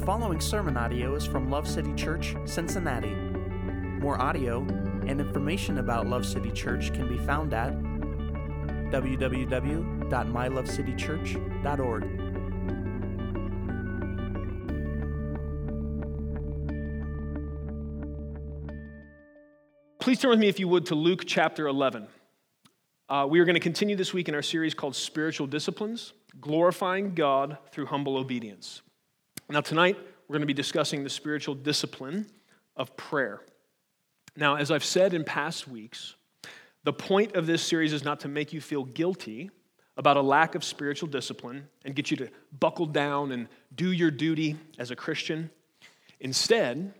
The following sermon audio is from Love City Church, Cincinnati. More audio and information about Love City Church can be found at www.mylovecitychurch.org. Please turn with me, if you would, to Luke chapter 11. We are going to continue this week in our series called Spiritual Disciplines: Glorifying God Through Humble Obedience. Now tonight, we're going to be discussing the spiritual discipline of prayer. Now, as I've said in past weeks, the point of this series is not to make you feel guilty about a lack of spiritual discipline and get you to buckle down and do your duty as a Christian. Instead,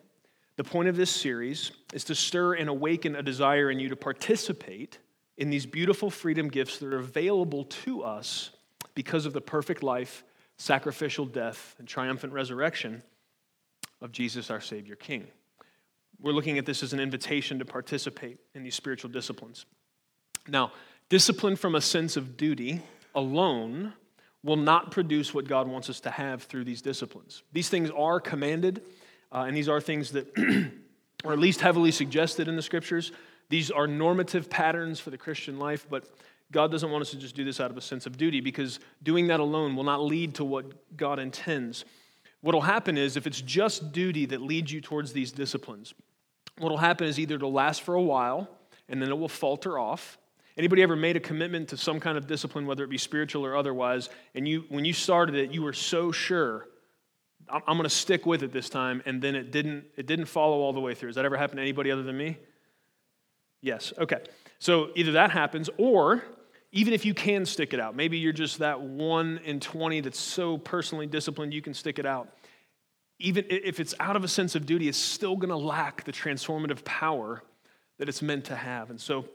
the point of this series is to stir and awaken a desire in you to participate in these beautiful freedom gifts that are available to us because of the perfect life, sacrificial death, and triumphant resurrection of Jesus, our Savior King. We're looking at this as an invitation to participate in these spiritual disciplines. Now, discipline from a sense of duty alone will not produce what God wants us to have through these disciplines. These things are commanded, and these are things that are at least heavily suggested in the Scriptures. These are normative patterns for the Christian life, but God doesn't want us to just do this out of a sense of duty, because doing that alone will not lead to what God intends. What will happen is, if it's just duty that leads you towards these disciplines, what will happen is either it'll last for a while, and then it will falter off. Anybody ever made a commitment to some kind of discipline, whether it be spiritual or otherwise, and you, when you started it, you were so sure, I'm going to stick with it this time, and then it didn't follow all the way through. Has that ever happened to anybody other than me? Yes, okay. So either that happens, or even if you can stick it out, maybe you're just that 1 in 20 that's so personally disciplined you can stick it out. Even if it's out of a sense of duty, it's still going to lack the transformative power that it's meant to have. And so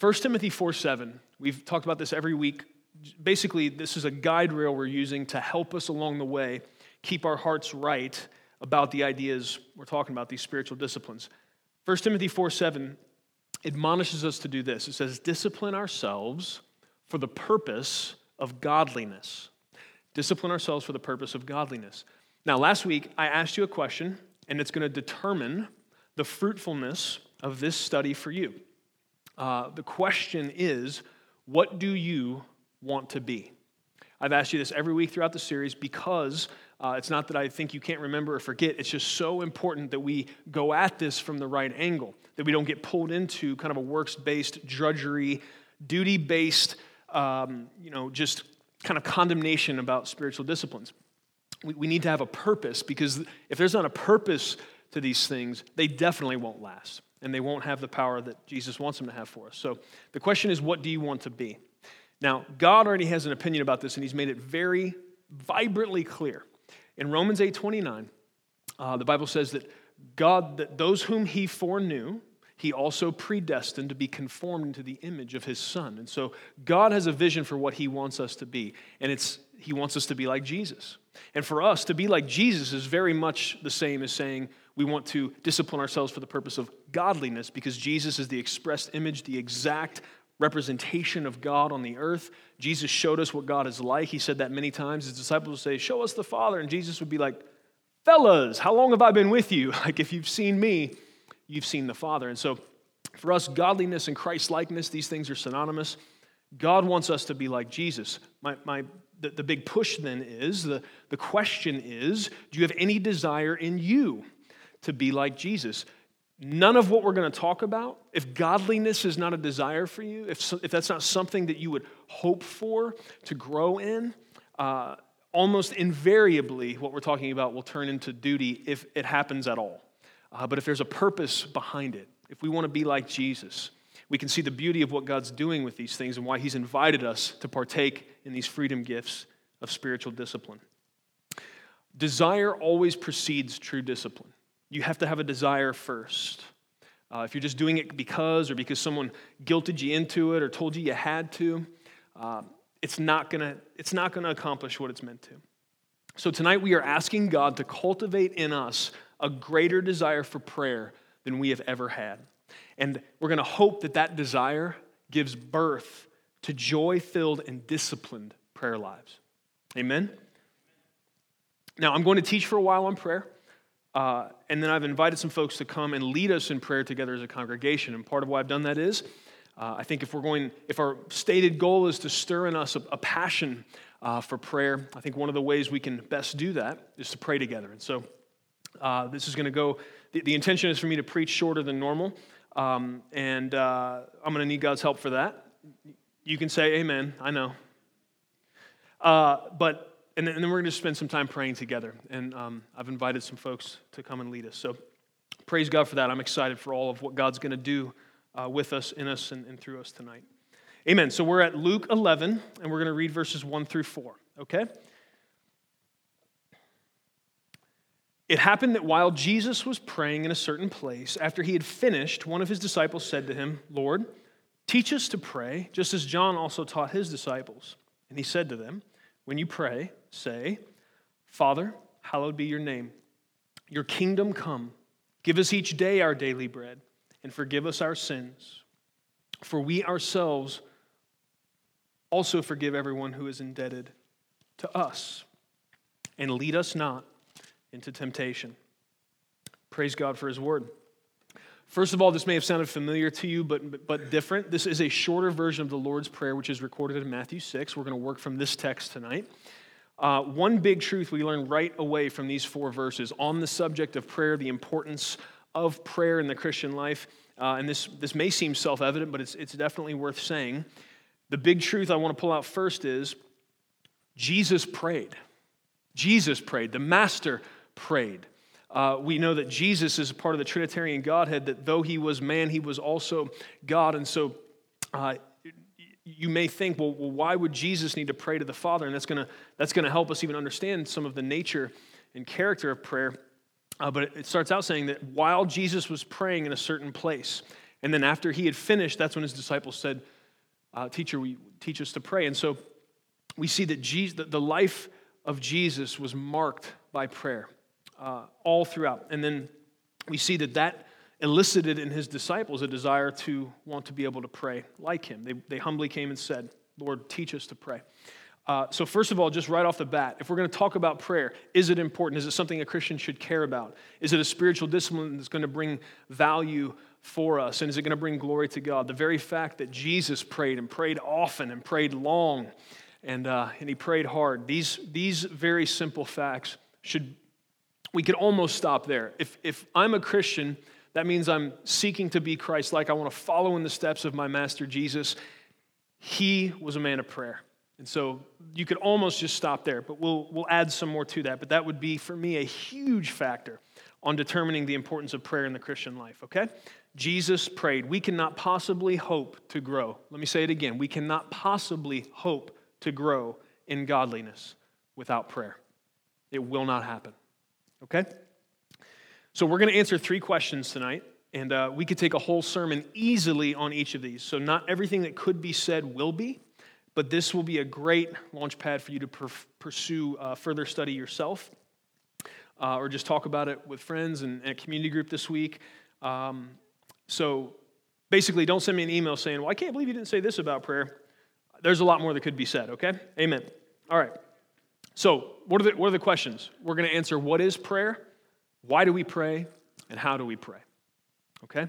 1 Timothy 4:7, we've talked about this every week. Basically, this is a guide rail we're using to help us along the way keep our hearts right about the ideas we're talking about, these spiritual disciplines. 1 Timothy 4:7 admonishes us to do this. It says, discipline ourselves for the purpose of godliness. Discipline ourselves for the purpose of godliness. Now, last week, I asked you a question, and it's going to determine the fruitfulness of this study for you. The question is, what do you want to be? I've asked you this every week throughout the series because it's not that I think you can't remember or forget. It's just so important that we go at this from the right angle, that we don't get pulled into kind of a works-based drudgery, duty-based, just kind of condemnation about spiritual disciplines. We need to have a purpose, because if there's not a purpose to these things, they definitely won't last, and they won't have the power that Jesus wants them to have for us. So the question is, what do you want to be? Now, God already has an opinion about this, and he's made it very vibrantly clear. In Romans 8:29, the Bible says that God, that those whom he foreknew, he also predestined to be conformed to the image of his Son. And so God has a vision for what he wants us to be, and he wants us to be like Jesus. And for us, to be like Jesus is very much the same as saying we want to discipline ourselves for the purpose of godliness, because Jesus is the expressed image, the exact representation of God on the earth. Jesus showed us what God is like. He said that many times. His disciples would say, show us the Father. And Jesus would be like, fellas, how long have I been with you? Like, if you've seen me, you've seen the Father. And so for us, godliness and Christlikeness, these things are synonymous. God wants us to be like Jesus. The big push then is, the question is, do you have any desire in you to be like Jesus? None of what we're going to talk about, if godliness is not a desire for you, if that's not something that you would hope for to grow in, almost invariably what we're talking about will turn into duty if it happens at all. But if there's a purpose behind it, if we want to be like Jesus, we can see the beauty of what God's doing with these things and why he's invited us to partake in these freedom gifts of spiritual discipline. Desire always precedes true discipline. You have to have a desire first. If you're just doing it because someone guilted you into it or told you had to, it's not gonna accomplish what it's meant to. So tonight we are asking God to cultivate in us a greater desire for prayer than we have ever had, and we're gonna hope that desire gives birth to joy-filled and disciplined prayer lives. Amen. Now, I'm going to teach for a while on prayer, and then I've invited some folks to come and lead us in prayer together as a congregation. And part of why I've done that is, I think if our stated goal is to stir in us a passion for prayer, I think one of the ways we can best do that is to pray together. And so this is going to go, the intention is for me to preach shorter than normal, and I'm going to need God's help for that. You can say amen, I know. And then we're going to spend some time praying together. And I've invited some folks to come and lead us. So praise God for that. I'm excited for all of what God's going to do with us, in us, and through us tonight. Amen. So we're at Luke 11, and we're going to read verses 1 through 4. Okay? It happened that while Jesus was praying in a certain place, after he had finished, one of his disciples said to him, "Lord, teach us to pray, just as John also taught his disciples." And he said to them, "When you pray, say, 'Father, hallowed be your name. Your kingdom come. Give us each day our daily bread, and forgive us our sins. For we ourselves also forgive everyone who is indebted to us. And lead us not into temptation.'" Praise God for his word. First of all, this may have sounded familiar to you, but different. This is a shorter version of the Lord's Prayer, which is recorded in Matthew 6. We're going to work from this text tonight. One big truth we learn right away from these four verses on the subject of prayer, the importance of prayer in the Christian life, and this may seem self-evident, but it's definitely worth saying. The big truth I want to pull out first is Jesus prayed. Jesus prayed. The Master prayed. We know that Jesus is a part of the Trinitarian Godhead, that though he was man, he was also God. And so you may think, well, why would Jesus need to pray to the Father? And that's going to help us even understand some of the nature and character of prayer. But it starts out saying that while Jesus was praying in a certain place, and then after he had finished, that's when his disciples said, "Teacher, teach us to pray." And so we see that the life of Jesus was marked by prayer. All throughout. And then we see that elicited in his disciples a desire to want to be able to pray like him. They humbly came and said, "Lord, teach us to pray." So first of all, just right off the bat, if we're going to talk about prayer, is it important? Is it something a Christian should care about? Is it a spiritual discipline that's going to bring value for us? And is it going to bring glory to God? The very fact that Jesus prayed and prayed often and prayed long and he prayed hard, these very simple facts should. We could almost stop there. If I'm a Christian, that means I'm seeking to be Christ-like. I want to follow in the steps of my Master Jesus. He was a man of prayer. And so you could almost just stop there, but we'll add some more to that. But that would be, for me, a huge factor on determining the importance of prayer in the Christian life, okay? Jesus prayed. We cannot possibly hope to grow. Let me say it again. We cannot possibly hope to grow in godliness without prayer. It will not happen. Okay? So we're going to answer three questions tonight, and we could take a whole sermon easily on each of these. So not everything that could be said will be, but this will be a great launch pad for you to pursue further study yourself, or just talk about it with friends and a community group this week. So basically, don't send me an email saying, "Well, I can't believe you didn't say this about prayer." There's a lot more that could be said, okay? Amen. All right. So what are the questions? We're going to answer what is prayer, why do we pray, and how do we pray? Okay?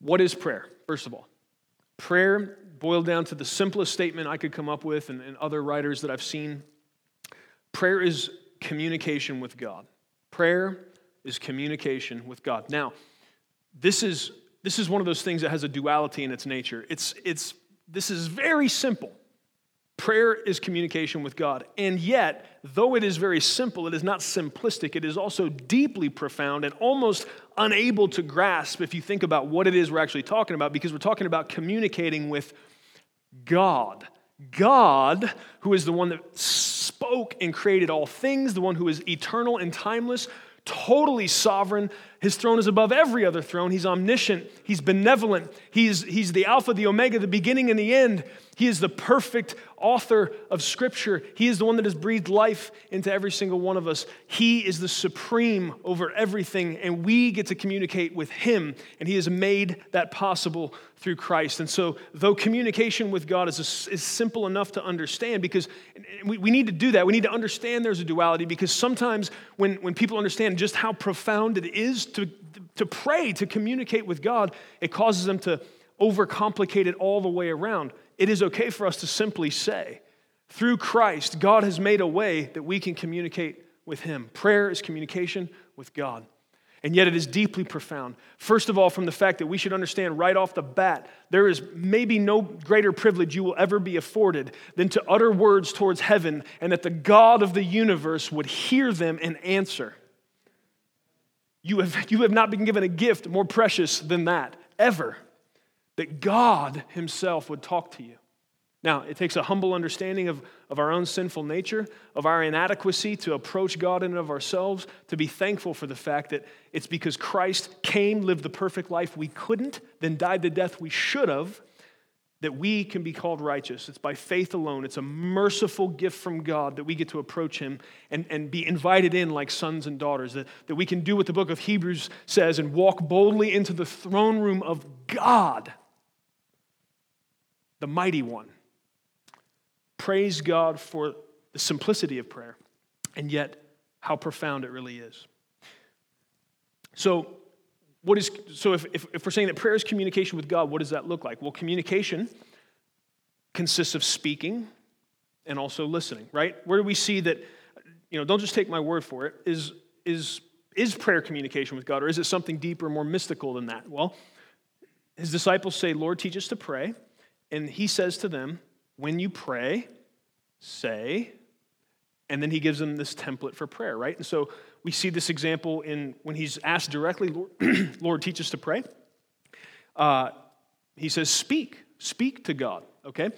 What is prayer, first of all? Prayer, boiled down to the simplest statement I could come up with and other writers that I've seen, prayer is communication with God. Prayer is communication with God. Now, this is one of those things that has a duality in its nature. This is very simple. Prayer is communication with God, and yet, though it is very simple, it is not simplistic. It is also deeply profound and almost unable to grasp if you think about what it is we're actually talking about, because we're talking about communicating with God. God, who is the one that spoke and created all things, the one who is eternal and timeless, totally sovereign. His throne is above every other throne. He's omniscient. He's benevolent. He's the Alpha, the Omega, the beginning and the end. He is the perfect author of Scripture. He is the one that has breathed life into every single one of us. He is the supreme over everything, and we get to communicate with Him, and He has made that possible through Christ. And so, though communication with God is simple enough to understand, because we need to do that. We need to understand there's a duality, because sometimes when people understand just how profound it is to pray, to communicate with God, it causes them to overcomplicate it all the way around. It is okay for us to simply say, through Christ, God has made a way that we can communicate with Him. Prayer is communication with God. And yet it is deeply profound. First of all, from the fact that we should understand right off the bat, there is maybe no greater privilege you will ever be afforded than to utter words towards heaven, and that the God of the universe would hear them and answer. You have not been given a gift more precious than that, ever. That God Himself would talk to you. Now, it takes a humble understanding of our own sinful nature, of our inadequacy to approach God in and of ourselves, to be thankful for the fact that it's because Christ came, lived the perfect life we couldn't, then died the death we should have, that we can be called righteous. It's by faith alone. It's a merciful gift from God that we get to approach Him and be invited in like sons and daughters, that we can do what the book of Hebrews says and walk boldly into the throne room of God, the mighty one. Praise God for the simplicity of prayer, and yet how profound it really is. So, if we're saying that prayer is communication with God, what does that look like? Well, communication consists of speaking and also listening, right? Where do we see that, don't just take my word for it, is prayer communication with God, or is it something deeper, more mystical than that? Well, His disciples say, Lord, teach us to pray. And He says to them, when you pray, say, and then He gives them this template for prayer, right? And so we see this example in when He's asked directly, Lord, teach us to pray. He says, speak to God, okay?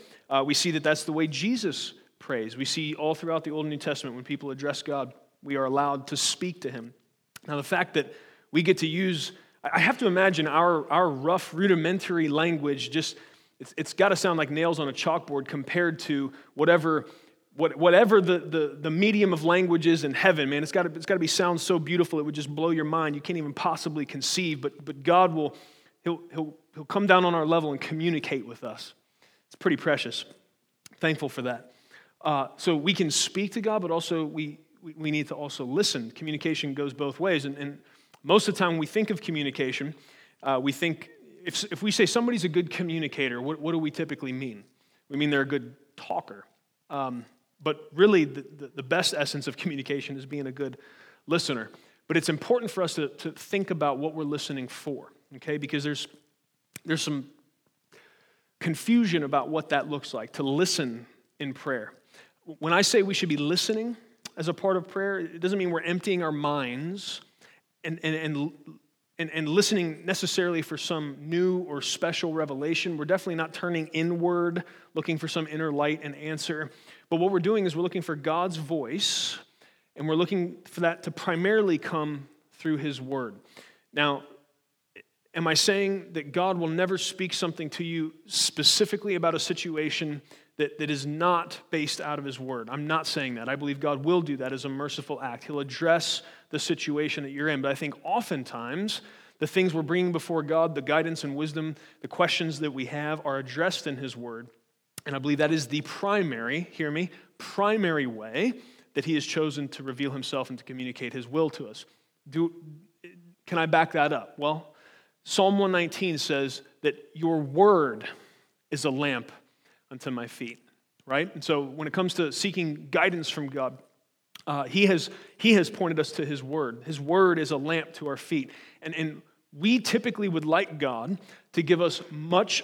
We see that that's the way Jesus prays. We see all throughout the Old and New Testament when people address God, we are allowed to speak to Him. Now, the fact that we get to use, I have to imagine our rough, rudimentary language just... It's got to sound like nails on a chalkboard compared to whatever the medium of language is in heaven, man. It's got to be sound so beautiful it would just blow your mind. You can't even possibly conceive. But God will he'll come down on our level and communicate with us. It's pretty precious. Thankful for that. So we can speak to God, but also we need to also listen. Communication goes both ways, and most of the time when we think of communication, we think. If we say somebody's a good communicator, what do we typically mean? We mean they're a good talker. But really, the best essence of communication is being a good listener. But it's important for us to think about what we're listening for, okay? Because there's some confusion about what that looks like, to listen in prayer. When I say we should be listening as a part of prayer, it doesn't mean we're emptying our minds and listening necessarily for some new or special revelation. We're definitely not turning inward, looking for some inner light and answer. But what we're doing is we're looking for God's voice, and we're looking for that to primarily come through His Word. Now, am I saying that God will never speak something to you specifically about a situation that is not based out of His Word? I'm not saying that. I believe God will do that as a merciful act. He'll address the situation that you're in. But I think oftentimes the things we're bringing before God, the guidance and wisdom, the questions that we have are addressed in His Word. And I believe that is the primary way that He has chosen to reveal Himself and to communicate His will to us. Can I back that up? Well, Psalm 119 says that your word is a lamp unto my feet, right? And so when it comes to seeking guidance from God, He has pointed us to His Word. His Word is a lamp to our feet. And we typically would like God to give us much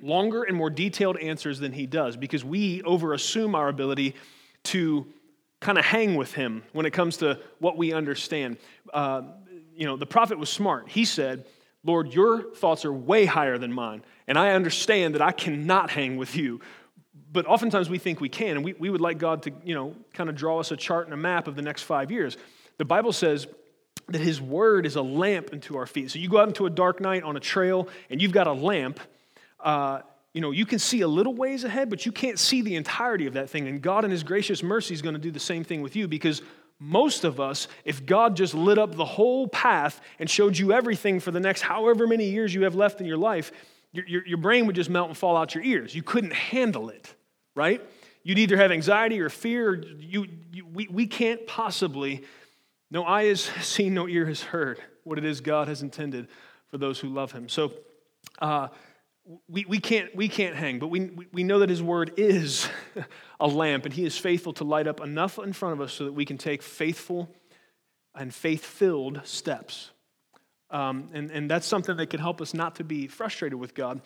longer and more detailed answers than He does, because we overassume our ability to kind of hang with Him when it comes to what we understand. The prophet was smart. He said, Lord, your thoughts are way higher than mine, and I understand that I cannot hang with you. But oftentimes we think we can, and we would like God to, kind of draw us a chart and a map of the next 5 years. The Bible says that His Word is a lamp unto our feet. So you go out into a dark night on a trail, and you've got a lamp, you know, you can see a little ways ahead, but you can't see the entirety of that thing. And God in his gracious mercy is going to do the same thing with you, because most of us, if God just lit up the whole path and showed you everything for the next however many years you have left in your life, your brain would just melt and fall out your ears. You couldn't handle it, right? You'd either have anxiety or fear. Or we can't possibly, no eye has seen, no ear has heard what it is God has intended for those who love him. So, We can't hang, but we know that his word is a lamp, and he is faithful to light up enough in front of us so that we can take faithful and faith-filled steps. And that's something that can help us not to be frustrated with God,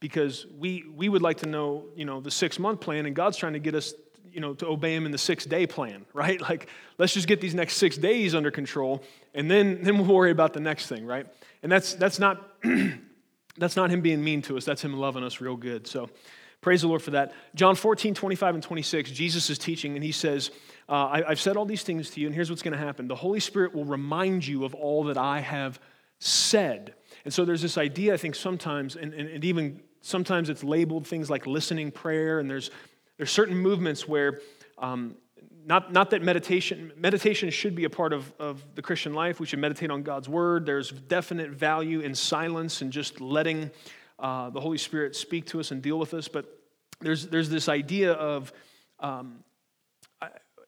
because we would like to know, you know, the 6-month plan, and God's trying to get us, you know, to obey him in the 6-day plan, right? Like, let's just get these next 6 days under control, and then we'll worry about the next thing, right? And that's not... That's not him being mean to us. That's him loving us real good. So praise the Lord for that. John 14, 25 and 26, Jesus is teaching, and he says, I've said all these things to you, and here's what's going to happen. The Holy Spirit will remind you of all that I have said. And so there's this idea, I think, sometimes, and even sometimes it's labeled things like listening prayer, and there's certain movements where, not that meditation should be a part of the Christian life. We should meditate on God's word. There's definite value in silence and just letting the Holy Spirit speak to us and deal with us. But there's this idea of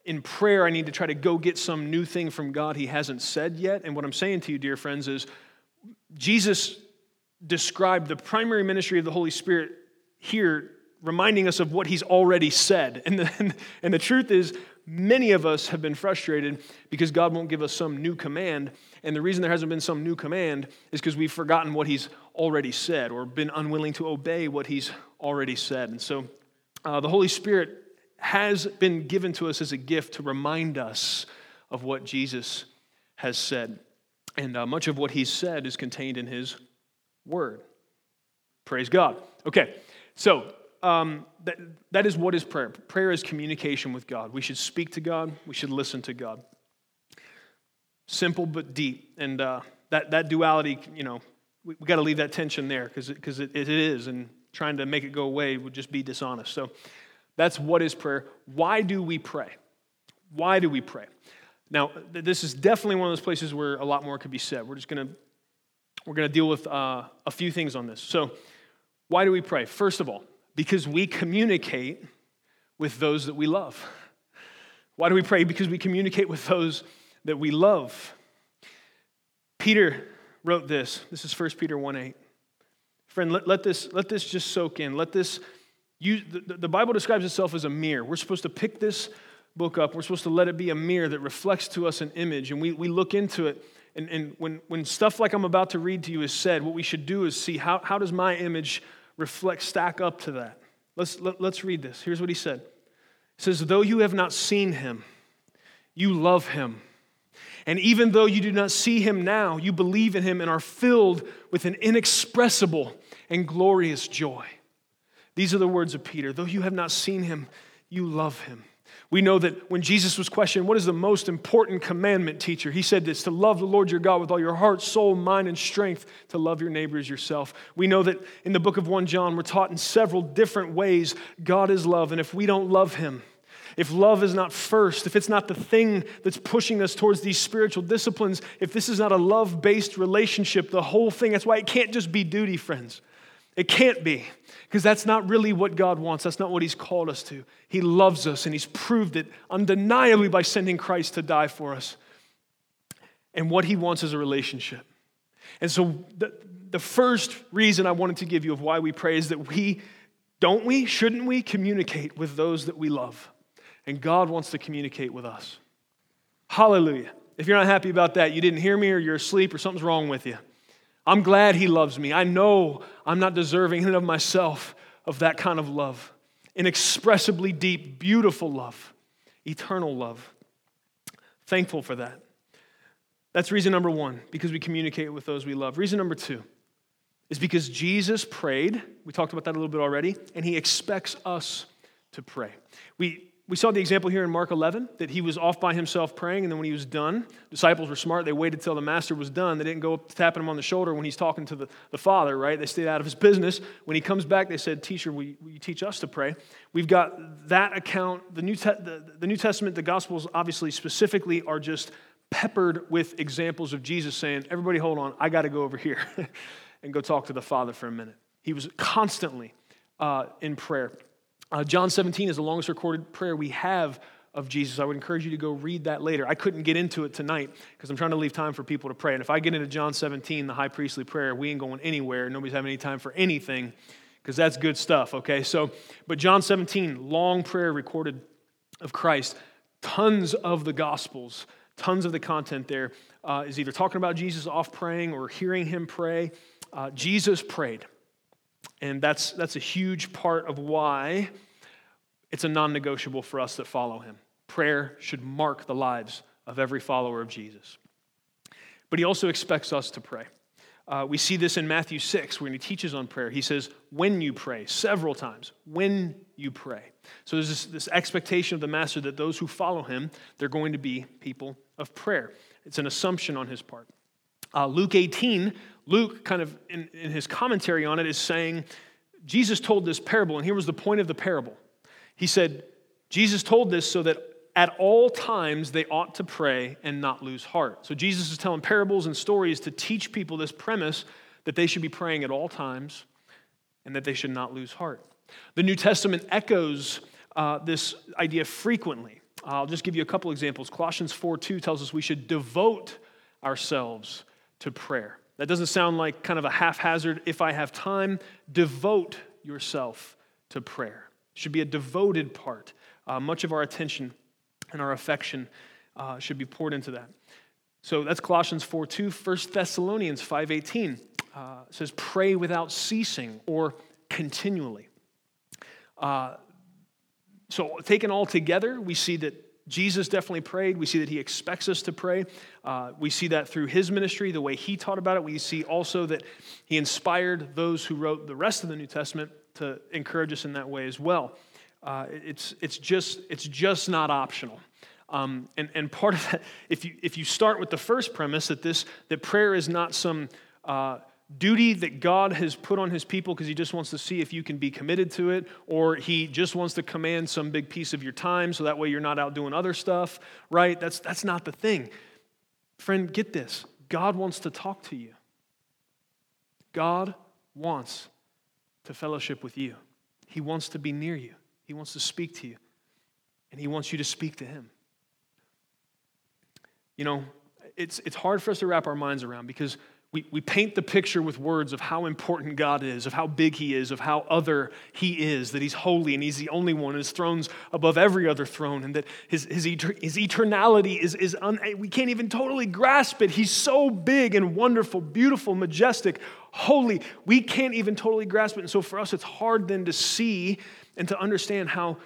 in prayer, I need to try to go get some new thing from God he hasn't said yet. And what I'm saying to you, dear friends, is Jesus described the primary ministry of the Holy Spirit here, reminding us of what he's already said. And the truth is, many of us have been frustrated because God won't give us some new command, and the reason there hasn't been some new command is because we've forgotten what he's already said or been unwilling to obey what he's already said. And so the Holy Spirit has been given to us as a gift to remind us of what Jesus has said, and much of what he's said is contained in his word. Praise God. Okay, so that is what is prayer. Prayer is communication with God. We should speak to God. We should listen to God. Simple but deep. And that duality, you know, we got to leave that tension there, because it is, and trying to make it go away would just be dishonest. So that's what is prayer. Why do we pray? Why do we pray? Now, this is definitely one of those places where a lot more could be said. We're just gonna deal with a few things on this. So why do we pray? First of all, because we communicate with those that we love. Why do we pray? Because we communicate with those that we love. Peter wrote this. This is 1 Peter 1:8. Friend, let this just soak in. The Bible describes itself as a mirror. We're supposed to pick this book up. We're supposed to let it be a mirror that reflects to us an image, and we look into it. And when stuff like I'm about to read to you is said, what we should do is see how does my image stack up to that. Let's read this. Here's what he said. It says, though you have not seen him, you love him. And even though you do not see him now, you believe in him and are filled with an inexpressible and glorious joy. These are the words of Peter. Though you have not seen him, you love him. We know that when Jesus was questioned, what is the most important commandment, teacher? He said this, to love the Lord your God with all your heart, soul, mind, and strength, to love your neighbor as yourself. We know that in the book of 1 John, we're taught in several different ways, God is love, and if we don't love him, if love is not first, if it's not the thing that's pushing us towards these spiritual disciplines, if this is not a love-based relationship, the whole thing, that's why it can't just be duty, friends. It can't be, because that's not really what God wants. That's not what he's called us to. He loves us, and he's proved it undeniably by sending Christ to die for us. And what he wants is a relationship. And so the first reason I wanted to give you of why we pray is that shouldn't we communicate with those that we love? And God wants to communicate with us. Hallelujah. If you're not happy about that, you didn't hear me, or you're asleep, or something's wrong with you. I'm glad he loves me. I know I'm not deserving in and of myself of that kind of love. Inexpressibly deep, beautiful love. Eternal love. Thankful for that. That's reason number one, because we communicate with those we love. Reason number two is because Jesus prayed. We talked about that a little bit already. And he expects us to pray. We We saw the example here in Mark 11, that he was off by himself praying, and then when he was done, disciples were smart. They waited till the master was done. They didn't go up to tapping him on the shoulder when he's talking to the Father, right? They stayed out of his business. When he comes back, they said, "Teacher, will you teach us to pray?" We've got that account. The New Testament, the Gospels, obviously, specifically, are just peppered with examples of Jesus saying, "Everybody hold on, I got to go over here and go talk to the Father for a minute." He was constantly in prayer. John 17 is the longest recorded prayer we have of Jesus. I would encourage you to go read that later. I couldn't get into it tonight because I'm trying to leave time for people to pray. And if I get into John 17, the high priestly prayer, we ain't going anywhere. Nobody's having any time for anything because that's good stuff, okay? So, but John 17, long prayer recorded of Christ. Tons of the Gospels, tons of the content there is either talking about Jesus off praying or hearing him pray. Jesus prayed. And that's a huge part of why it's a non-negotiable for us that follow him. Prayer should mark the lives of every follower of Jesus. But he also expects us to pray. We see this in Matthew 6 when he teaches on prayer. He says, when you pray, several times, when you pray. So there's this expectation of the master that those who follow him, they're going to be people of prayer. It's an assumption on his part. Luke 18, Luke kind of in his commentary on it is saying, Jesus told this parable, and here was the point of the parable. He said, Jesus told this so that at all times they ought to pray and not lose heart. So Jesus is telling parables and stories to teach people this premise that they should be praying at all times and that they should not lose heart. The New Testament echoes this idea frequently. I'll just give you a couple examples. Colossians 4:2 tells us we should devote ourselves to prayer. That doesn't sound like kind of a haphazard, if I have time, devote yourself to prayer. It should be a devoted part. Much of our attention and our affection should be poured into that. So that's Colossians 4:2. 1 Thessalonians 5:18 says, pray without ceasing or continually. So taken all together, we see that Jesus definitely prayed. We see that he expects us to pray. We see that through his ministry, the way he taught about it. We see also that he inspired those who wrote the rest of the New Testament to encourage us in that way as well. It's just not optional. And part of that, if you start with the first premise that prayer is not some duty that God has put on his people because he just wants to see if you can be committed to it, or he just wants to command some big piece of your time so that way you're not out doing other stuff, right? That's not the thing. Friend, get this. God wants to talk to you. God wants to fellowship with you. He wants to be near you. He wants to speak to you. And he wants you to speak to him. You know, it's hard for us to wrap our minds around because we paint the picture with words of how important God is, of how big he is, of how other he is, that he's holy and he's the only one, and his throne's above every other throne, and that his eternality is we can't even totally grasp it. He's so big and wonderful, beautiful, majestic, holy. We can't even totally grasp it. And so for us, it's hard then to see and to understand how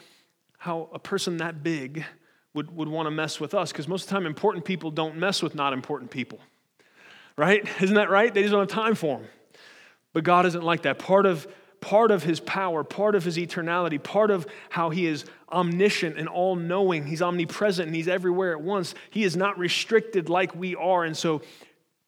a person that big would want to mess with us, because most of the time, important people don't mess with not important people. Right? Isn't that right? They just don't have time for him. But God isn't like that. Part of his power, part of his eternality, part of how he is omniscient and all-knowing, he's omnipresent and he's everywhere at once. He is not restricted like we are. And so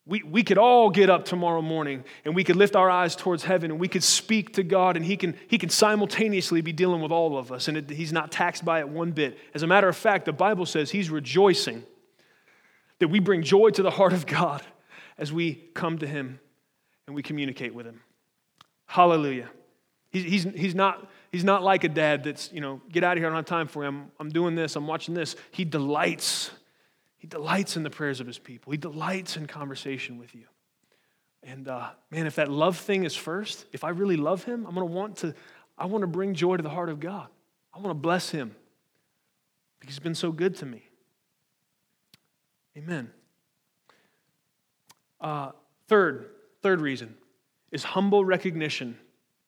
we could all get up tomorrow morning and we could lift our eyes towards heaven and we could speak to God, and he can simultaneously be dealing with all of us, and he's not taxed by it one bit. As a matter of fact, the Bible says he's rejoicing that we bring joy to the heart of God as we come to him and we communicate with him. Hallelujah. He's not like a dad that's, get out of here, I don't have time for him. I'm doing this, I'm watching this. He delights in the prayers of his people. He delights in conversation with you. And man, if that love thing is first, if I really love him, I want to bring joy to the heart of God. I want to bless him because he's been so good to me. Amen. Third reason is humble recognition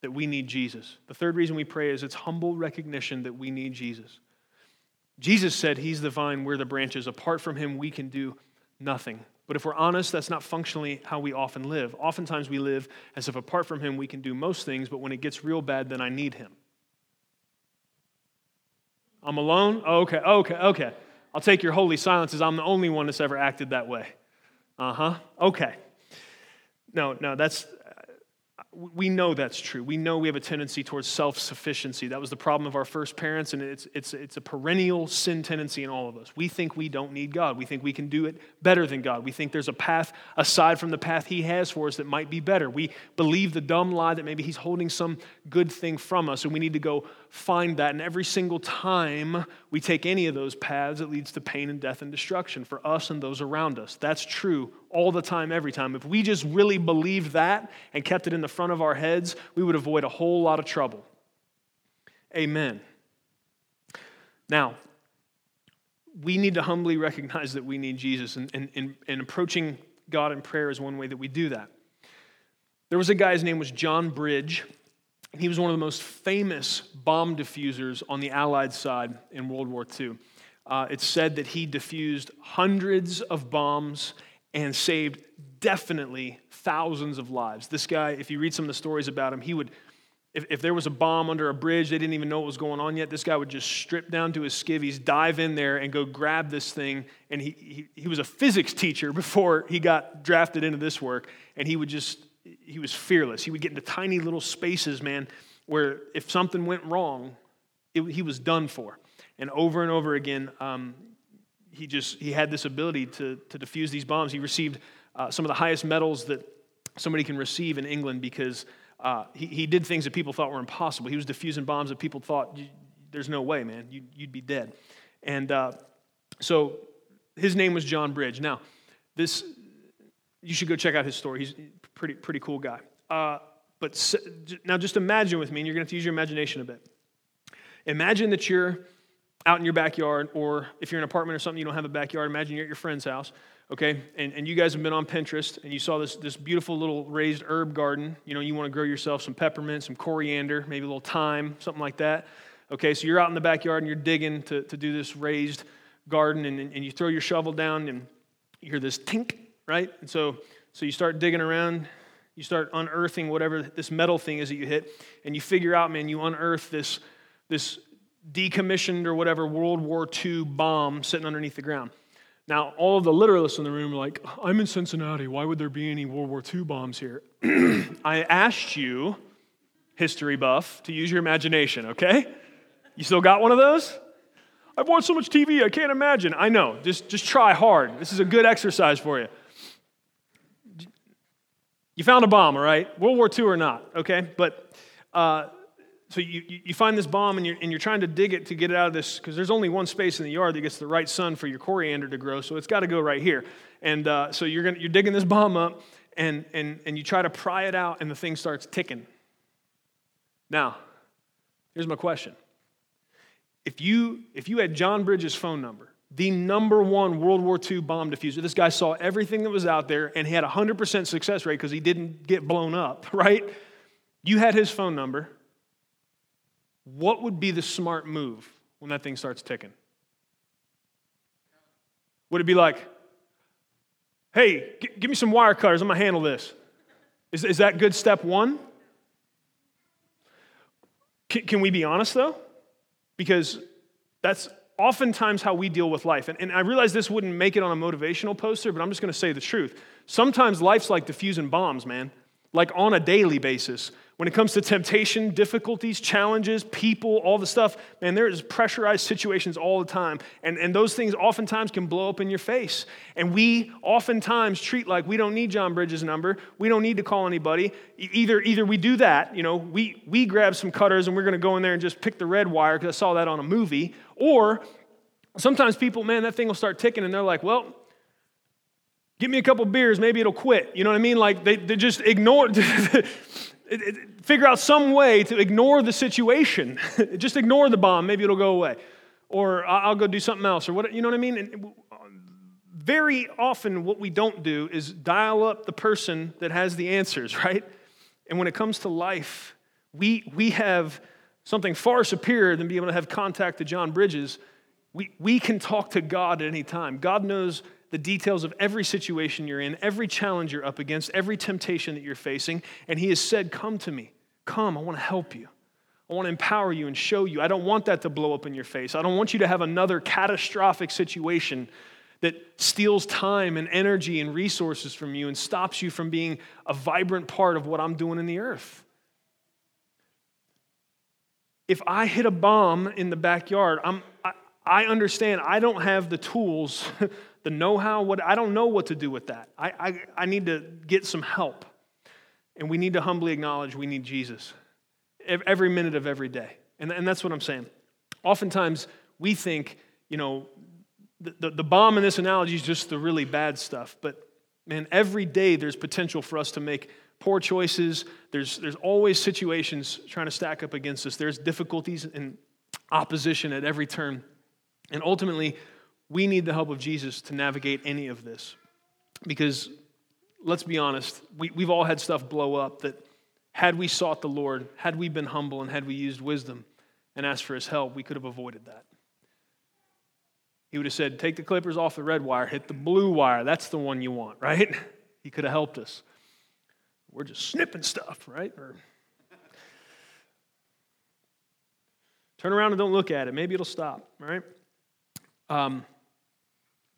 that we need Jesus. The third reason we pray is it's humble recognition that we need Jesus. Jesus said he's the vine, we're the branches. Apart from him, we can do nothing. But if we're honest, that's not functionally how we often live. Oftentimes we live as if apart from him, we can do most things, but when it gets real bad, then I need him. I'm alone? Oh, okay. I'll take your holy silences. I'm the only one that's ever acted that way. Okay. No, we know that's true. We know we have a tendency towards self-sufficiency. That was the problem of our first parents, and it's a perennial sin tendency in all of us. We think we don't need God. We think we can do it better than God. We think there's a path aside from the path He has for us that might be better. We believe the dumb lie that maybe He's holding some good thing from us, and we need to go find that. And every single time we take any of those paths, it leads to pain and death and destruction for us and those around us. That's true all the time, every time. If we just really believed that and kept it in the front of our heads, we would avoid a whole lot of trouble. Amen. Now, we need to humbly recognize that we need Jesus, and approaching God in prayer is one way that we do that. There was a guy, his name was John Bridge. He was one of the most famous bomb diffusers on the Allied side in World War II. It's said that he diffused hundreds of bombs and saved definitely thousands of lives. This guy, if you read some of the stories about him, he would, if there was a bomb under a bridge, they didn't even know what was going on yet, this guy would just strip down to his skivvies, dive in there, and go grab this thing. And he was a physics teacher before he got drafted into this work, and he was fearless. He would get into tiny little spaces, man, where if something went wrong, he was done for. And over again, he had this ability to defuse these bombs. He received some of the highest medals that somebody can receive in England because he did things that people thought were impossible. He was defusing bombs that people thought, there's no way, man, you'd be dead. And so his name was John Bridge. Now, you should go check out his story. He's a pretty cool guy. But now just imagine with me, and you're going to have to use your imagination a bit. Imagine that you're out in your backyard, or if you're in an apartment or something, you don't have a backyard, imagine you're at your friend's house, okay? And you guys have been on Pinterest, and you saw this beautiful little raised herb garden. You know, you want to grow yourself some peppermint, some coriander, maybe a little thyme, something like that. Okay, so you're out in the backyard, and you're digging to do this raised garden, and you throw your shovel down, and you hear this tink, right? And so you start digging around, you start unearthing whatever this metal thing is that you hit, and you figure out, man, you unearth this decommissioned or whatever World War II bomb sitting underneath the ground. Now, all of the literalists in the room are like, I'm in Cincinnati. Why would there be any World War II bombs here? I asked you, history buff, to use your imagination, okay? You still got one of those? I've watched so much TV, I can't imagine. I know, just try hard. This is a good exercise for you. You found a bomb, all right? World War II or not, okay? But so you find this bomb, and you're trying to dig it to get it out of this, because there's only one space in the yard that gets the right sun for your coriander to grow, so it's got to go right here. And so you're digging this bomb up, and you try to pry it out, and the thing starts ticking. Now, here's my question: if you had John Bridges' phone number, the number one World War II bomb diffuser, this guy saw everything that was out there, and he had 100% success rate because he didn't get blown up, right? You had his phone number. What would be the smart move when that thing starts ticking? Would it be like, hey, give me some wire cutters, I'm going to handle this? Is that good step one? Can we be honest, though? Because that's oftentimes how we deal with life. And I realize this wouldn't make it on a motivational poster, but I'm just going to say the truth. Sometimes life's like defusing bombs, man, like on a daily basis. When it comes to temptation, difficulties, challenges, people, all the stuff, man, there is pressurized situations all the time. And those things oftentimes can blow up in your face. And we oftentimes treat like we don't need John Bridges' number. We don't need to call anybody. Either we do that, you know, we grab some cutters and we're going to go in there and just pick the red wire because I saw that on a movie. Or sometimes people, man, that thing will start ticking and they're like, well, give me a couple beers, maybe it'll quit. You know what I mean? Like they just ignore figure out some way to ignore the situation. Just ignore the bomb. Maybe it'll go away. Or I'll go do something else. Or what? You know what I mean? And very often what we don't do is dial up the person that has the answers, right? And when it comes to life, we have something far superior than being able to have contact to John Bridges. We can talk to God at any time. God knows the details of every situation you're in, every challenge you're up against, every temptation that you're facing, and He has said, come to me. Come, I want to help you. I want to empower you and show you. I don't want that to blow up in your face. I don't want you to have another catastrophic situation that steals time and energy and resources from you and stops you from being a vibrant part of what I'm doing in the earth. If I hit a bomb in the backyard, I understand I don't have the tools, the know-how. I don't know what to do with that. I need to get some help. And we need to humbly acknowledge we need Jesus every minute of every day. And that's what I'm saying. Oftentimes we think, you know, the bomb in this analogy is just the really bad stuff. But man, every day there's potential for us to make poor choices. There's always situations trying to stack up against us. There's difficulties and opposition at every turn. And ultimately, we need the help of Jesus to navigate any of this. Because let's be honest, we've all had stuff blow up that had we sought the Lord, had we been humble, and had we used wisdom and asked for his help, we could have avoided that. He would have said, take the clippers off the red wire, hit the blue wire. That's the one you want, right? He could have helped us. We're just snipping stuff, right? Or turn around and don't look at it. Maybe it'll stop, right?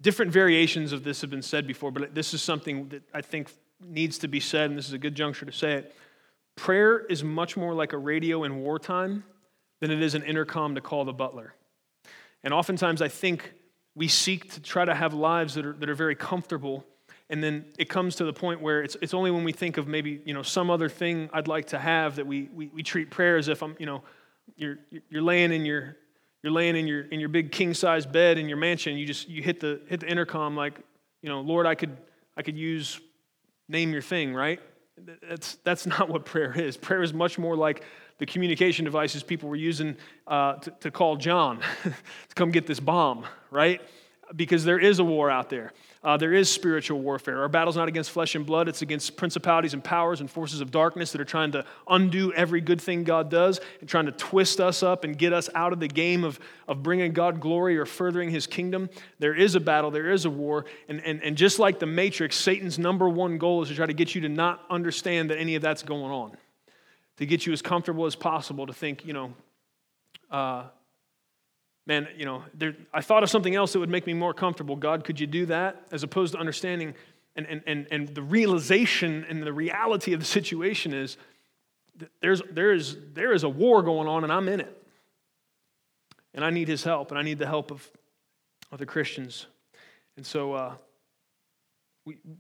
Different variations of this have been said before, but this is something that I think needs to be said, and this is a good juncture to say it. Prayer is much more like a radio in wartime than it is an intercom to call the butler. And oftentimes I think we seek to try to have lives that are very comfortable, and then it comes to the point where it's only when we think of maybe, you know, some other thing I'd like to have that we treat prayer as if I'm, you know, you're laying in your big king-size bed in your mansion. You hit the intercom like, you know, Lord, I could use name your thing, right? That's not what prayer is. Prayer is much more like the communication devices people were using to call John to come get this bomb, right? Because there is a war out there. There is spiritual warfare. Our battle's not against flesh and blood. It's against principalities and powers and forces of darkness that are trying to undo every good thing God does and trying to twist us up and get us out of the game of bringing God glory or furthering his kingdom. There is a battle. There is a war. And just like the Matrix, Satan's number one goal is to try to get you to not understand that any of that's going on, to get you as comfortable as possible to think, you know, man, you know, I thought of something else that would make me more comfortable. God, could you do that? As opposed to understanding and the realization and the reality of the situation is that there is a war going on and I'm in it. And I need his help and I need the help of other Christians. And so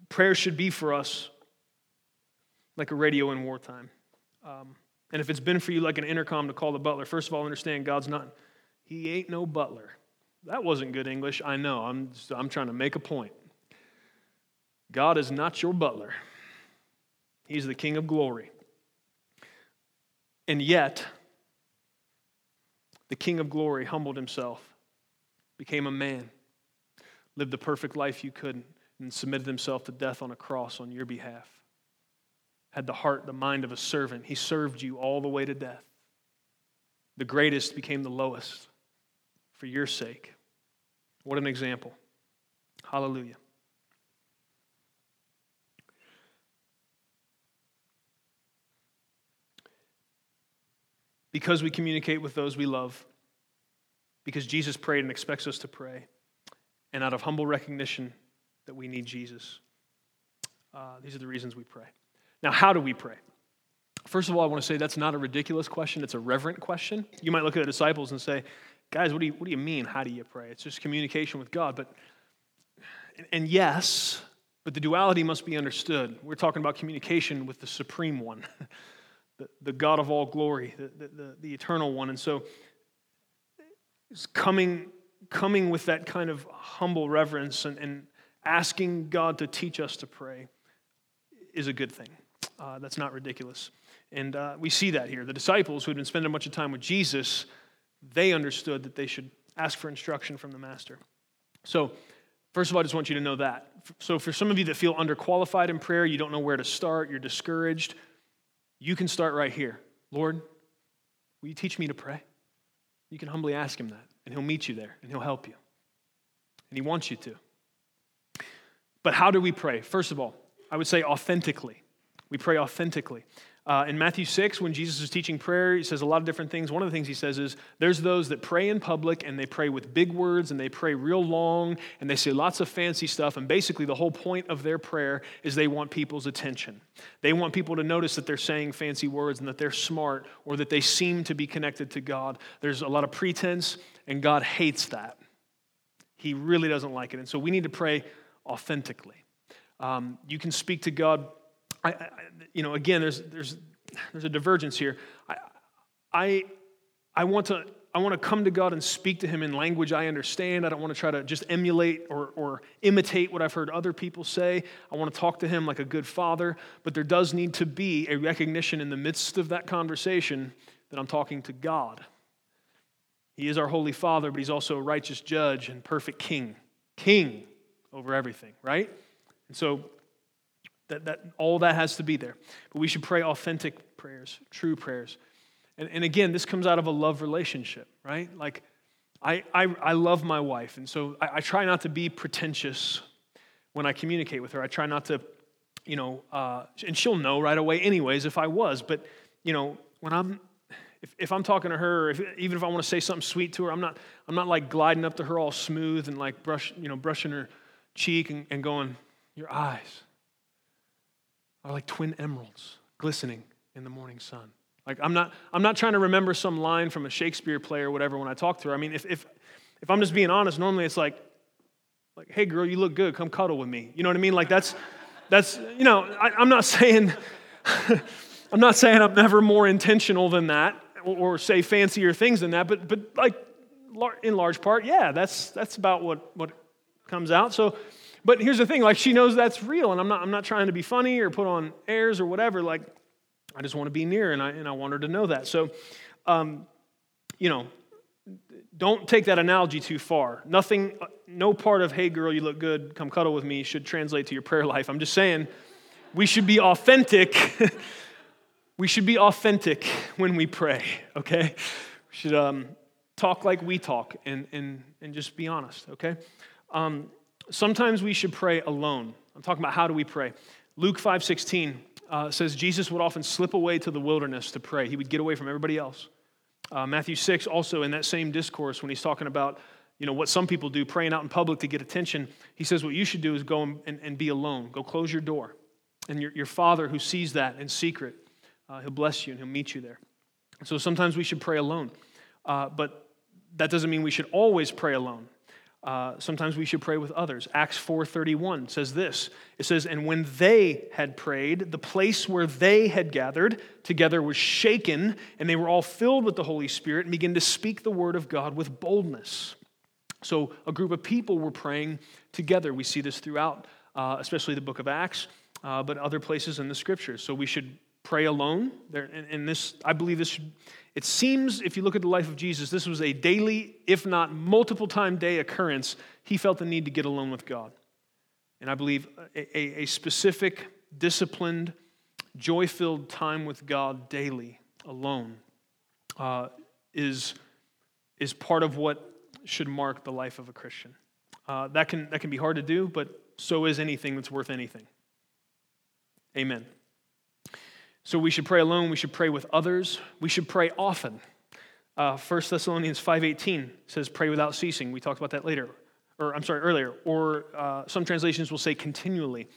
prayer should be for us like a radio in wartime. And if it's been for you like an intercom to call the butler, first of all, understand He ain't no butler. That wasn't good English. I know. I'm trying to make a point. God is not your butler. He's the King of glory. And yet, the King of glory humbled himself, became a man, lived the perfect life you couldn't, and submitted himself to death on a cross on your behalf. Had the heart, the mind of a servant. He served you all the way to death. The greatest became the lowest. For your sake. What an example. Hallelujah. Because we communicate with those we love, because Jesus prayed and expects us to pray, and out of humble recognition that we need Jesus, these are the reasons we pray. Now, how do we pray? First of all, I want to say that's not a ridiculous question. It's a reverent question. You might look at the disciples and say, guys, what do you mean? How do you pray? It's just communication with God. But yes, but the duality must be understood. We're talking about communication with the supreme one, the God of all glory, the eternal one. And so it's coming with that kind of humble reverence and asking God to teach us to pray is a good thing. That's not ridiculous. And we see that here. The disciples who had been spending much of time with Jesus, they understood that they should ask for instruction from the master. So, first of all, I just want you to know that. So for some of you that feel underqualified in prayer, you don't know where to start, you're discouraged, you can start right here. Lord, will you teach me to pray? You can humbly ask him that, and he'll meet you there, and he'll help you. And he wants you to. But how do we pray? First of all, I would say authentically. We pray authentically. In Matthew 6, when Jesus is teaching prayer, he says a lot of different things. One of the things he says is, there's those that pray in public, and they pray with big words, and they pray real long, and they say lots of fancy stuff, and basically the whole point of their prayer is they want people's attention. They want people to notice that they're saying fancy words and that they're smart or that they seem to be connected to God. There's a lot of pretense, and God hates that. He really doesn't like it, and so we need to pray authentically. You can speak to God. Again, there's a divergence here. I want to come to God and speak to Him in language I understand. I don't want to try to just emulate or imitate what I've heard other people say. I want to talk to Him like a good father, but there does need to be a recognition in the midst of that conversation that I'm talking to God. He is our Holy Father, but He's also a righteous judge and perfect king over everything, right? And so That all that has to be there. But we should pray authentic prayers, true prayers. And again, this comes out of a love relationship, right? Like, I love my wife, and so I try not to be pretentious when I communicate with her. I try not to, and she'll know right away anyways if I was. But, when I'm, if I'm talking to her, or even if I want to say something sweet to her, I'm not like gliding up to her all smooth and like brushing her cheek and going, your eyes are like twin emeralds glistening in the morning sun. Like I'm not trying to remember some line from a Shakespeare play or whatever when I talk to her. I mean, if I'm just being honest, normally it's like, hey girl, you look good. Come cuddle with me. You know what I mean? Like that's I'm not saying I'm never more intentional than that or say fancier things than that. But like in large part, yeah, that's about what comes out. So. But here's the thing, like she knows that's real, and I'm not trying to be funny or put on airs or whatever. Like I just want to be near, and I want her to know that. So, don't take that analogy too far. Nothing, no part of "Hey girl, you look good, come cuddle with me" should translate to your prayer life. I'm just saying, we should be authentic. We should be authentic when we pray. Okay, we should talk like we talk, and just be honest. Okay. Sometimes we should pray alone. I'm talking about how do we pray. Luke 5:16 says Jesus would often slip away to the wilderness to pray. He would get away from everybody else. Matthew 6 also in that same discourse when he's talking about what some people do, praying out in public to get attention, he says what you should do is go and be alone. Go close your door. And your Father who sees that in secret, He'll bless you and He'll meet you there. So sometimes we should pray alone. But that doesn't mean we should always pray alone. Sometimes we should pray with others. Acts 4:31 says this. It says, and when they had prayed, the place where they had gathered together was shaken, and they were all filled with the Holy Spirit and began to speak the word of God with boldness. So a group of people were praying together. We see this throughout, especially the book of Acts, but other places in the Scriptures. So we should pray alone. It seems, if you look at the life of Jesus, this was a daily, if not multiple time day occurrence. He felt the need to get alone with God. And I believe a specific, disciplined, joy-filled time with God daily, alone, is part of what should mark the life of a Christian. That can be hard to do, but so is anything that's worth anything. Amen. So we should pray alone, we should pray with others, we should pray often. 1 Thessalonians 5:18 says, pray without ceasing. We talked about that earlier. Or some translations will say continually.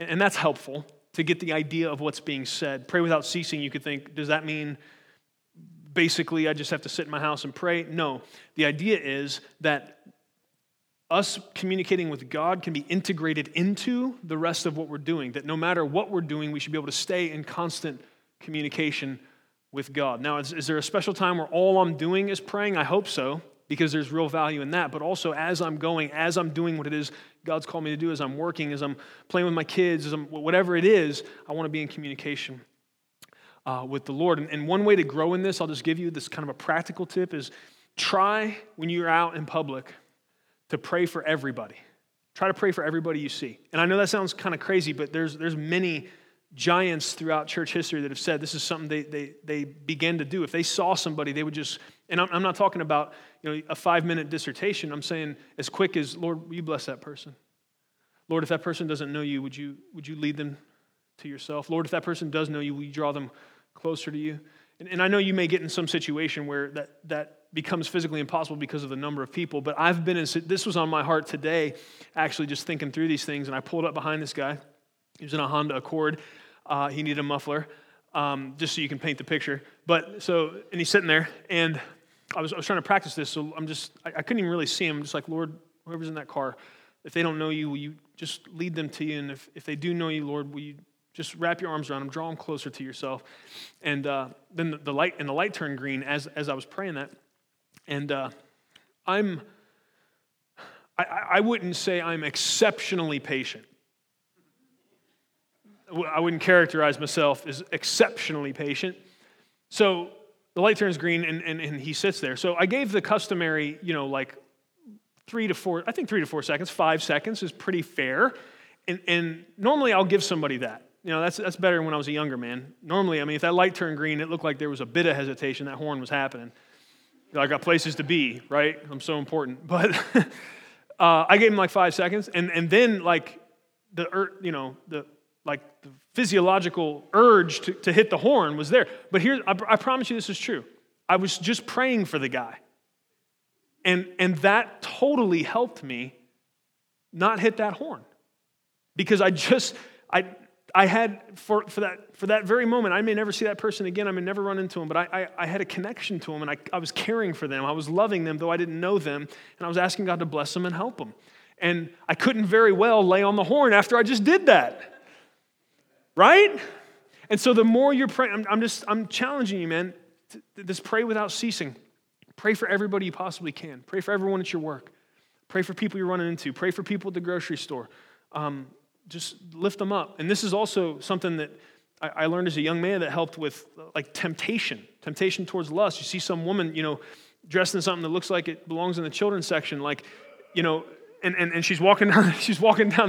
And that's helpful to get the idea of what's being said. Pray without ceasing, you could think, does that mean basically I just have to sit in my house and pray? No, the idea is that us communicating with God can be integrated into the rest of what we're doing, that no matter what we're doing, we should be able to stay in constant communication with God. Now, is there a special time where all I'm doing is praying? I hope so, because there's real value in that. But also, as I'm doing what it is God's called me to do, as I'm working, as I'm playing with my kids, whatever it is, I want to be in communication with the Lord. And one way to grow in this, I'll just give you this kind of a practical tip, is try when you're out in public to pray for everybody. Try to pray for everybody you see. And I know that sounds kind of crazy, but there's many giants throughout church history that have said this is something they began to do. If they saw somebody, they would just, and I'm not talking about a 5-minute dissertation. I'm saying as quick as, Lord, will you bless that person? Lord, if that person doesn't know you, would you lead them to yourself? Lord, if that person does know you, will you draw them closer to you. And I know you may get in some situation where that becomes physically impossible because of the number of people, but I've been in, this was on my heart today, actually just thinking through these things, and I pulled up behind this guy. He was in a Honda Accord. He needed a muffler, just so you can paint the picture. And he's sitting there, and I was trying to practice this, so I couldn't even really see him. I'm just like, Lord, whoever's in that car, if they don't know you, will you just lead them to you? And if they do know you, Lord, will you just wrap your arms around them, draw them closer to yourself? And then the light turned green as I was praying that. And I wouldn't say I'm exceptionally patient. I wouldn't characterize myself as exceptionally patient. So the light turns green, and he sits there. So I gave the customary, 3 to 4 seconds, 5 seconds is pretty fair. And normally I'll give somebody that. That's better than when I was a younger man. Normally, if that light turned green, it looked like there was a bit of hesitation. That horn was happening. I got places to be, right? I'm so important. But I gave him 5 seconds, and then the physiological urge to hit the horn was there. But here, I promise you, this is true. I was just praying for the guy, and that totally helped me not hit that horn, because I had for that very moment. I may never see that person again. I may never run into him, but I had a connection to him, and I was caring for them. I was loving them, though I didn't know them, and I was asking God to bless them and help them. And I couldn't very well lay on the horn after I just did that, right? And so the more you're praying, I'm challenging you, man. Just pray without ceasing. Pray for everybody you possibly can. Pray for everyone at your work. Pray for people you're running into. Pray for people at the grocery store. Just lift them up. And this is also something that I learned as a young man that helped with temptation towards lust. You see some woman, dressed in something that looks like it belongs in the children's section, and she's walking down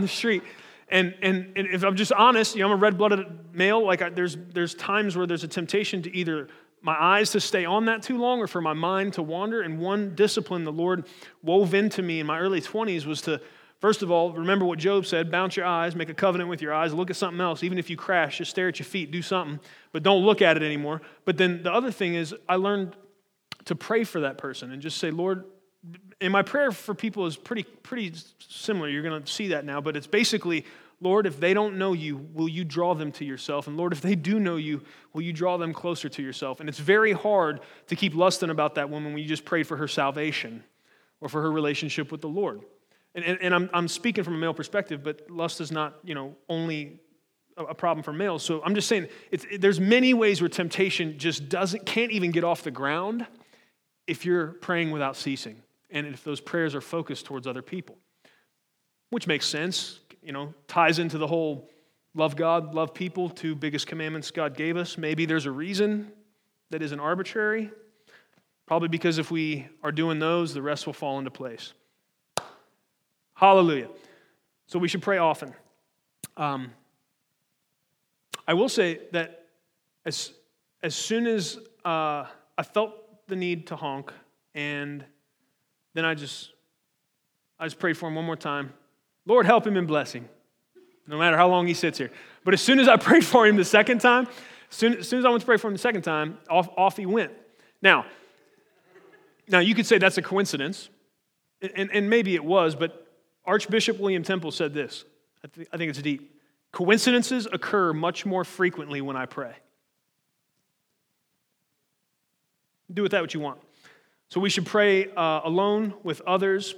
the street. And if I'm just honest, I'm a red-blooded male. There's times where there's a temptation to either my eyes to stay on that too long or for my mind to wander. And one discipline the Lord wove into me in my early 20s was to, first of all, remember what Job said, bounce your eyes, make a covenant with your eyes, look at something else. Even if you crash, just stare at your feet, do something, but don't look at it anymore. But then the other thing is I learned to pray for that person and just say, Lord, and my prayer for people is pretty similar. You're going to see that now, but it's basically, Lord, if they don't know you, will you draw them to yourself? And Lord, if they do know you, will you draw them closer to yourself? And it's very hard to keep lusting about that woman when you just prayed for her salvation or for her relationship with the Lord. And I'm speaking from a male perspective, but lust is not, only a problem for males. So I'm just saying there's many ways where temptation just can't even get off the ground if you're praying without ceasing, and if those prayers are focused towards other people, which makes sense, ties into the whole love God, love people, 2 biggest commandments God gave us. Maybe there's a reason that isn't arbitrary, probably because if we are doing those, the rest will fall into place. Hallelujah. So we should pray often. I will say that as soon as I felt the need to honk, and then I just prayed for him one more time. Lord, help him and bless him, no matter how long he sits here. But as soon as I prayed for him the second time, as soon as I went to pray for him the second time, off he went. Now you could say that's a coincidence, and maybe it was, but Archbishop William Temple said this. I think it's deep. Coincidences occur much more frequently when I pray. Do with that what you want. So we should pray alone, with others,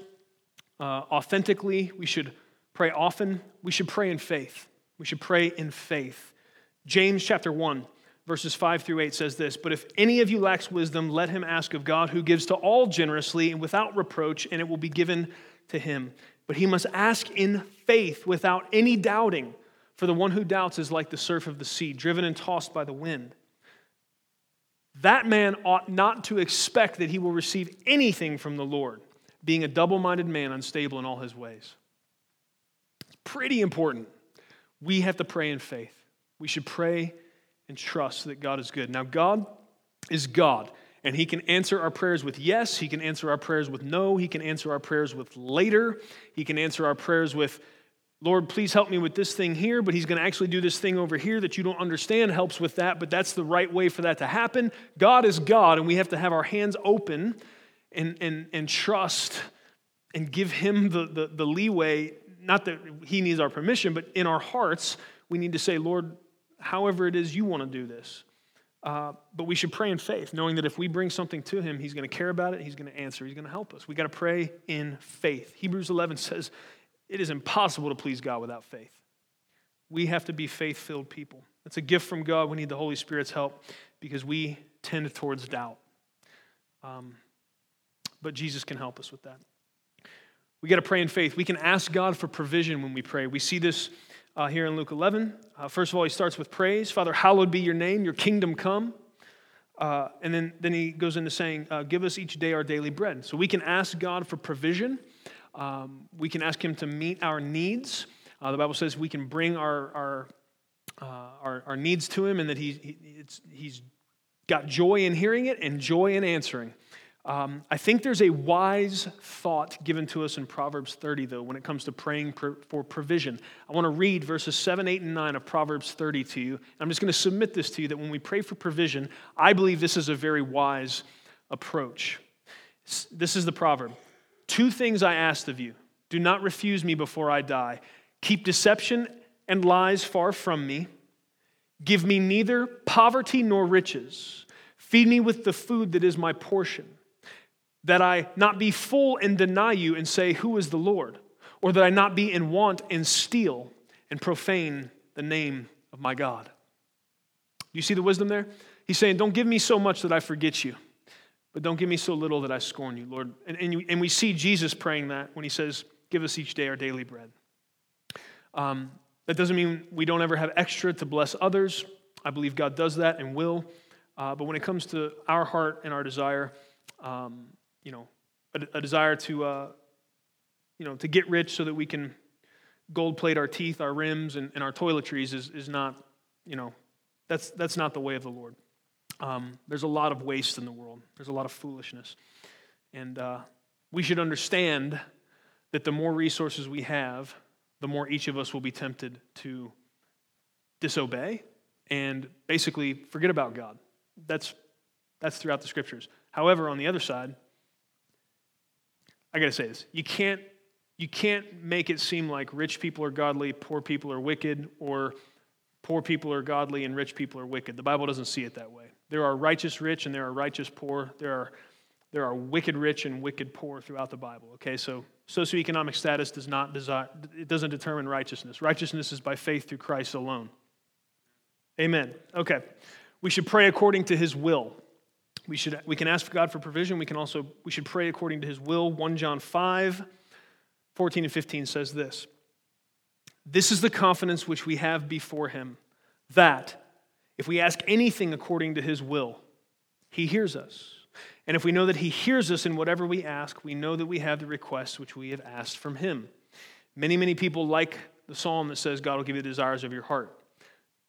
authentically. We should pray often. We should pray in faith. James chapter 1, verses 5 through 8 says this, "But if any of you lacks wisdom, let him ask of God, who gives to all generously and without reproach, and it will be given to him. But he must ask in faith without any doubting, for the one who doubts is like the surf of the sea, driven and tossed by the wind. That man ought not to expect that he will receive anything from the Lord, being a double-minded man, unstable in all his ways." It's pretty important. We have to pray in faith. We should pray and trust that God is good. Now, God is God. And he can answer our prayers with yes. He can answer our prayers with no. He can answer our prayers with later. He can answer our prayers with Lord, please help me with this thing here, but he's going to actually do this thing over here that you don't understand, helps with that, but that's the right way for that to happen. God is God, and we have to have our hands open and trust and give him the leeway, not that he needs our permission, but in our hearts, we need to say, Lord, however it is you want to do this. But we should pray in faith, knowing that if we bring something to him, he's going to care about it, he's going to answer, he's going to help us. We got to pray in faith. Hebrews 11 says, it is impossible to please God without faith. We have to be faith-filled people. It's a gift from God. We need the Holy Spirit's help because we tend towards doubt. But Jesus can help us with that. We got to pray in faith. We can ask God for provision when we pray. We see this here in Luke 11. First of all, he starts with praise. Father, hallowed be your name, your kingdom come. And then he goes into saying, give us each day our daily bread. So we can ask God for provision. We can ask him to meet our needs. The Bible says we can bring our needs to him, and that he's got joy in hearing it and joy in answering. I think there's a wise thought given to us in Proverbs 30, though, when it comes to praying for provision. I want to read verses 7, 8, and 9 of Proverbs 30 to you. I'm just going to submit this to you, that when we pray for provision, I believe this is a very wise approach. This is the proverb. 2 things I asked of you. Do not refuse me before I die. Keep deception and lies far from me. Give me neither poverty nor riches. Feed me with the food that is my portion, that I not be full and deny you and say, who is the Lord? Or that I not be in want and steal and profane the name of my God. You see the wisdom there? He's saying, don't give me so much that I forget you, but don't give me so little that I scorn you, Lord. And we see Jesus praying that when he says, give us each day our daily bread. That doesn't mean we don't ever have extra to bless others. I believe God does that and will. But when it comes to our heart and our desire, a desire to get rich so that we can gold plate our teeth, our rims, and our toiletries is not, that's not the way of the Lord. There's a lot of waste in the world. There's a lot of foolishness. And we should understand that the more resources we have, the more each of us will be tempted to disobey and basically forget about God. That's throughout the scriptures. However, on the other side, I got to say this. You can't make it seem like rich people are godly, poor people are wicked, or poor people are godly and rich people are wicked. The Bible doesn't see it that way. There are righteous rich and there are righteous poor. There are wicked rich and wicked poor throughout the Bible. Okay, so socioeconomic status doesn't determine righteousness. Righteousness is by faith through Christ alone. Amen. Okay, we should pray according to his will. We can ask God for provision. We should pray according to his will. 1 John 5, 14 and 15 says this. This is the confidence which we have before him, that if we ask anything according to his will, he hears us. And if we know that he hears us in whatever we ask, we know that we have the requests which we have asked from him. Many, many people like the psalm that says, God will give you the desires of your heart.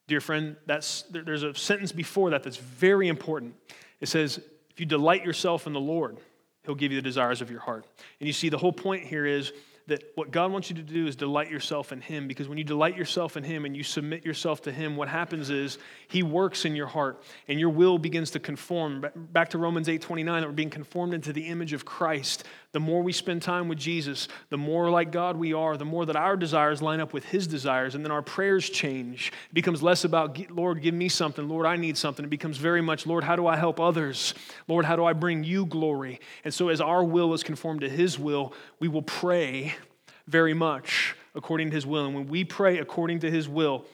Dear friend, there's a sentence before that that's very important. It says, if you delight yourself in the Lord, he'll give you the desires of your heart. And you see, the whole point here is that what God wants you to do is delight yourself in him, because when you delight yourself in him and you submit yourself to him, what happens is he works in your heart, and your will begins to conform. Back to Romans 8:29, that we're being conformed into the image of Christ. The more we spend time with Jesus, the more like God we are, the more that our desires line up with his desires, and then our prayers change. It becomes less about, Lord, give me something. Lord, I need something. It becomes very much, Lord, how do I help others? Lord, how do I bring you glory? And so as our will is conformed to his will, we will pray very much according to his will. And when we pray according to his will,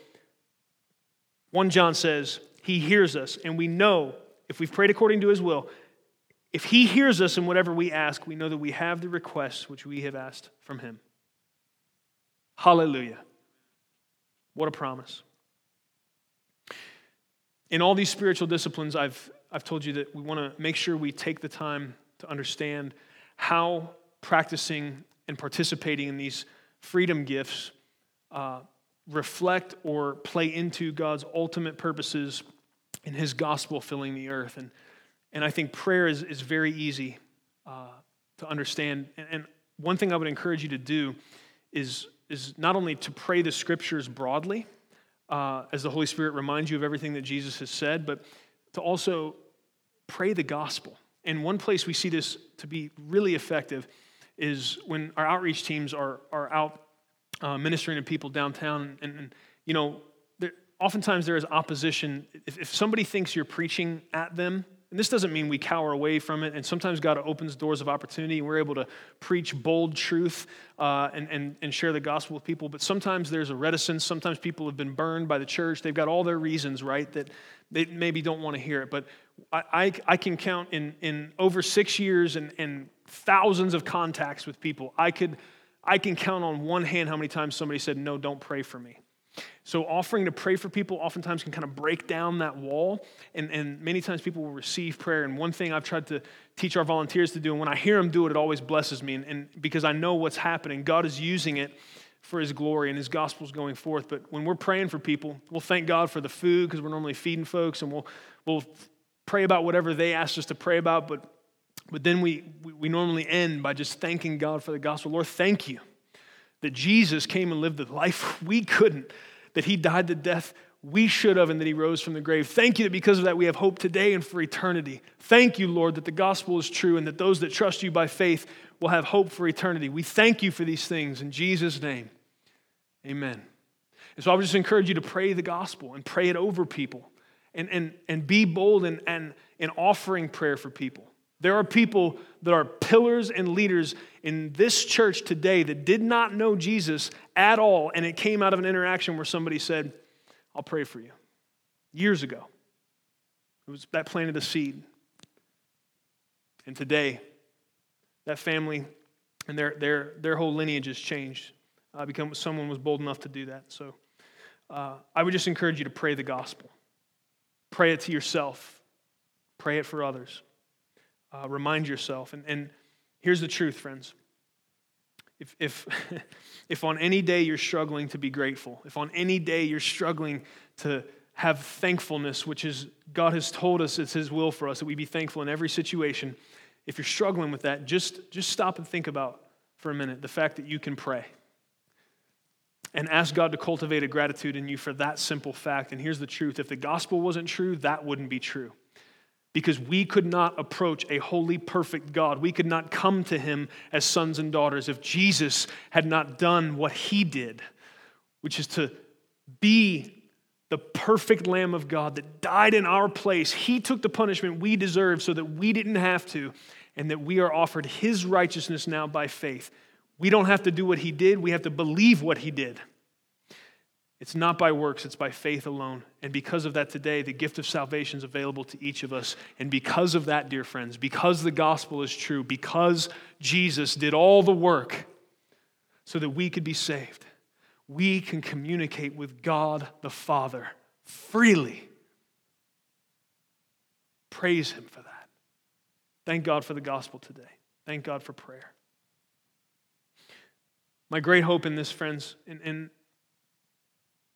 1 John says, he hears us. And we know, if we've prayed according to his will, if he hears us in whatever we ask, we know that we have the requests which we have asked from him. Hallelujah. What a promise. In all these spiritual disciplines, I've told you that we want to make sure we take the time to understand how practicing and participating in these freedom gifts reflect or play into God's ultimate purposes in his gospel filling the earth. And I think prayer is very easy to understand. And one thing I would encourage you to do is is not only to pray the scriptures broadly, as the Holy Spirit reminds you of everything that Jesus has said, but to also pray the gospel. And one place we see this to be really effective is when our outreach teams are out ministering to people downtown. And you know, oftentimes there is opposition. If somebody thinks you're preaching at them, and this doesn't mean we cower away from it, and sometimes God opens doors of opportunity, and we're able to preach bold truth and share the gospel with people. But sometimes there's a reticence. Sometimes people have been burned by the church. They've got all their reasons, right, that they maybe don't want to hear it. But I can count in over 6 years and thousands of contacts with people. I can count on one hand how many times somebody said, no, don't pray for me. So offering to pray for people oftentimes can kind of break down that wall, and many times people will receive prayer. And one thing I've tried to teach our volunteers to do, and when I hear them do it, it always blesses me, and because I know what's happening. God is using it for his glory, and his gospel's going forth. But when we're praying for people, we'll thank God for the food, because we're normally feeding folks, and we'll pray about whatever they asked us to pray about, but then we normally end by just thanking God for the gospel. Lord, thank you that Jesus came and lived the life we couldn't, that he died the death we should have, and that he rose from the grave. Thank you that because of that we have hope today and for eternity. Thank you, Lord, that the gospel is true and that those that trust you by faith will have hope for eternity. We thank you for these things in Jesus' name. Amen. And so I would just encourage you to pray the gospel and pray it over people, and be bold in offering prayer for people. There are people that are pillars and leaders in this church today that did not know Jesus at all, and it came out of an interaction where somebody said, I'll pray for you. Years ago. That planted a seed. And today, that family and their whole lineage has changed. Someone was bold enough to do that. So I would just encourage you to pray the gospel. Pray it to yourself. Pray it for others. Remind yourself. And here's the truth, friends. If on any day you're struggling to be grateful, if on any day you're struggling to have thankfulness, which is God has told us it's his will for us, that we be thankful in every situation. If you're struggling with that, just stop and think about for a minute the fact that you can pray. And ask God to cultivate a gratitude in you for that simple fact. And here's the truth. If the gospel wasn't true, that wouldn't be true. Because we could not approach a holy, perfect God. We could not come to him as sons and daughters if Jesus had not done what he did, which is to be the perfect Lamb of God that died in our place. He took the punishment we deserved so that we didn't have to, and that we are offered his righteousness now by faith. We don't have to do what he did. We have to believe what he did. It's not by works, it's by faith alone. And because of that today, the gift of salvation is available to each of us. And because of that, dear friends, because the gospel is true, because Jesus did all the work so that we could be saved, we can communicate with God the Father freely. Praise him for that. Thank God for the gospel today. Thank God for prayer. My great hope in this, friends, and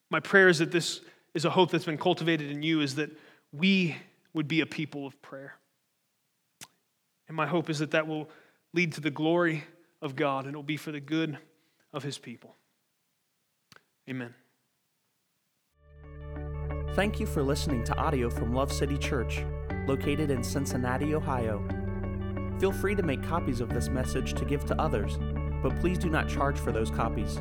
my prayer is that this is a hope that's been cultivated in you, is that we would be a people of prayer. And my hope is that that will lead to the glory of God, and it will be for the good of his people. Amen. Thank you for listening to audio from Love City Church, located in Cincinnati, Ohio. Feel free to make copies of this message to give to others, but please do not charge for those copies